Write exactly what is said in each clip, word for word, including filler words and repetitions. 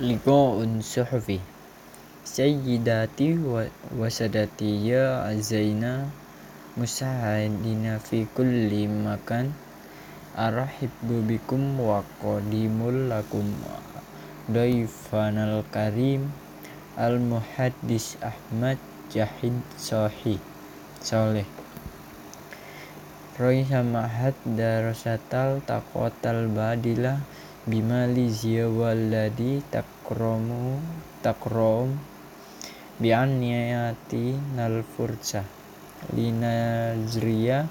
لقاء صحفي سيداتي وسادتي يا أعزائنا مشاهدينا في كل مكان أرحب بكم وأقدم لكم ضيفنا الكريم المحدث أحمد Jahid Sohi Soleh Roy Samahat Darosatal Takotal Badila Bimali Ziyawaladi Takromu Takrom Bi'aniyati Nalfursa Linazriya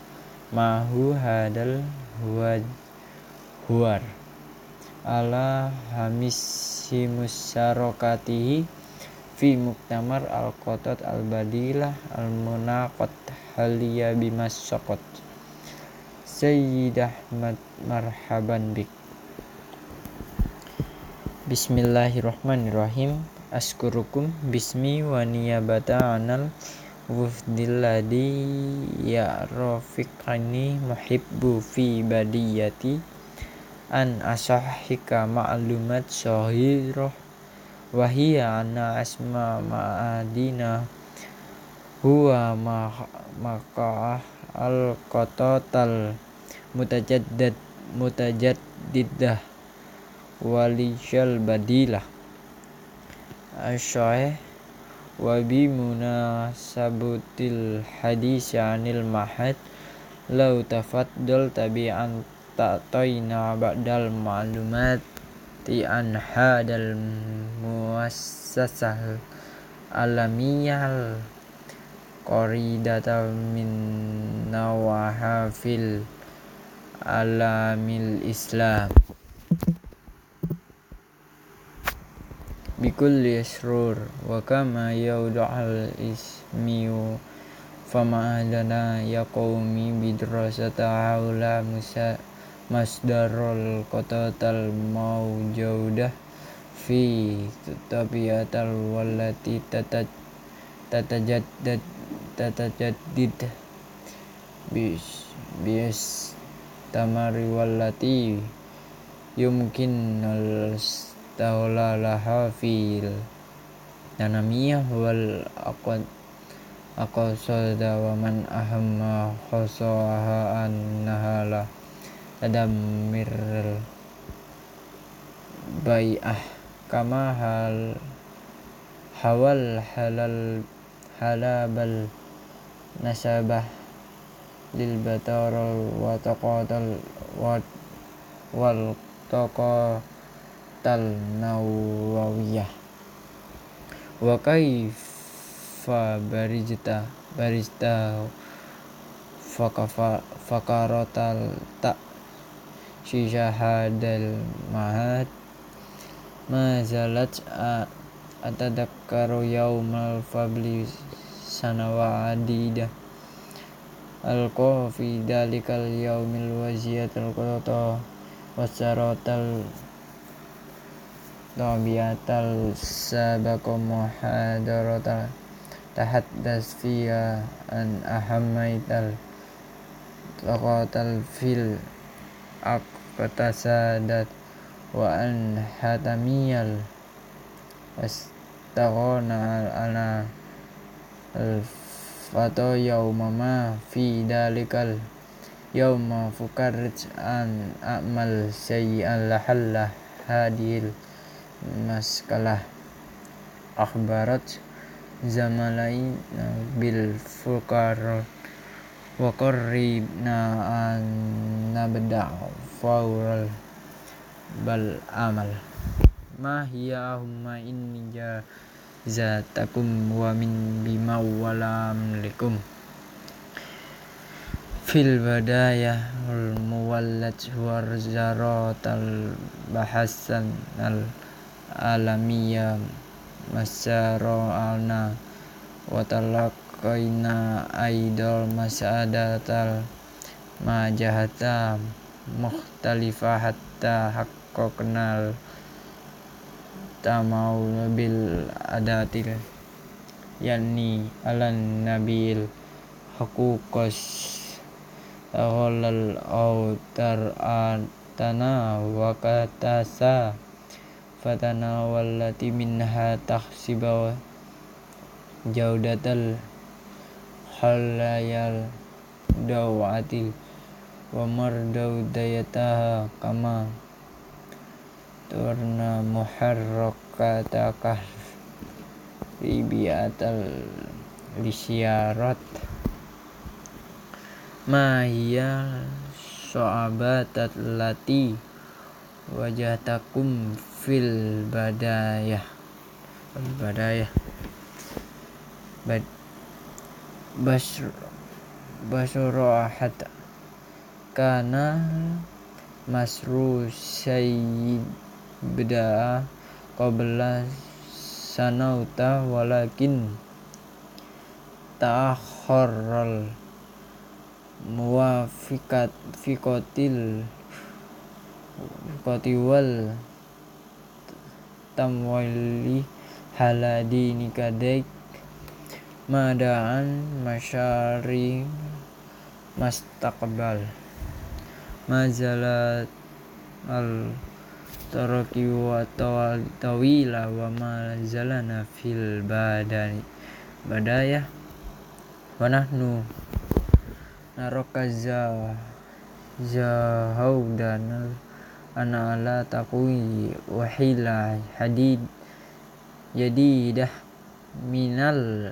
Mahu Hadal Huar Ala Hamisimus Sarokatihi fi muktamar al-qotot al-badilah al-munaqat halia bimas sokot Sayyid Ahmad marhaban bik. Bismillahirrahmanirrahim. Askurukum bismi wa niyabata anal wufdilladi ya rafiqani muhibbu fi badiyati an asahika ma'lumat sahirah wahia anna asma ma'adina huwa maqa'ah al-qatatal mutajaddad mutajaddidah walishal badilah asyaih wabimuna sabutil hadis anil mahad law tafaddal tabi'an ta'tayna ba'dal ma'lumat ti an hadal muassasah alamiyal qaridata min nawahafil alamil islam bikulli asrur wa kama yaudu'al ismiu fama'adana yaqawmi bidrasata hawla musa masdarul qotatal maujaudah fi tabiatal walati tatat tatajaddad tatajaddid bis bis tamari walati yumkin al-staulalaha fil tanamiyah wal aqad aqsada wa man ahamma khasaha annahala tadammir bai'ah kama hal hawal halal halabal nasabah lil batarul wa taqadal wa wal taqatal nawawiyah wa kaifa barijta barista fakafa fakaratal ta si syahadal mahat mazalat atadakkaru yaumal fabli sanawa adidah al-qafi dalikal yaumil waziyatul qurata wasaratal tabiatal sabaqo muhadarata tahaddas fiya an ahammaital taqatal fil aqtasadat wa an hatamiyal astaghana ala al-fata yawma ma fi dalikal yawma fukarrit an a'mal sayyi'an lahallah hadil maskalah akhbarat zamalain bil fukar wa qarribna an nabda'u fawral bal amal ma hiya humma inni jazatakum wa min bima walamlikum fil badaya al muwallad war zaratal bahasan al alamiyya masara'ana wa talaq kaina aidol masadatal majahata mukhtalifah hatta hakko kenal tamau bil adatil yani alan nabil hakuqas awlal autar atana wakatasa fatanawallati minha tahsibaw jaudatal halayal dawatil wa mardaudayataha kama turna muharrakata kahribiatal lisyarat mahiyal so'abatat lati wajatakum fil badayah badayah bad basr basurahat kana masru sayyid beda qabla sanauta walakin ta'khurral muwafiqat fiqatil qatiwal tamwali haladi nikadek madaan masyari mastaqbal mazalat al taraki wa tawila wa mazalana fil badani badayah wa nahnu narakaza jahaudan ana ala taqwi wahila hadid jadidah minal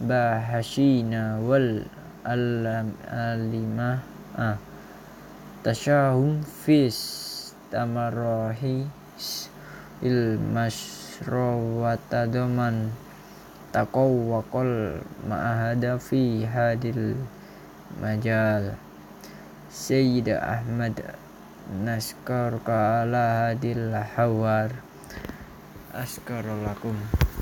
bahashina wal alam alimah ah. Tasyahum fis tamarahis il masrawatadaman taqaw waqal ma'ahada fi hadil majal Sayyid Ahmad naskar ka ala hadil hawar askar lakum.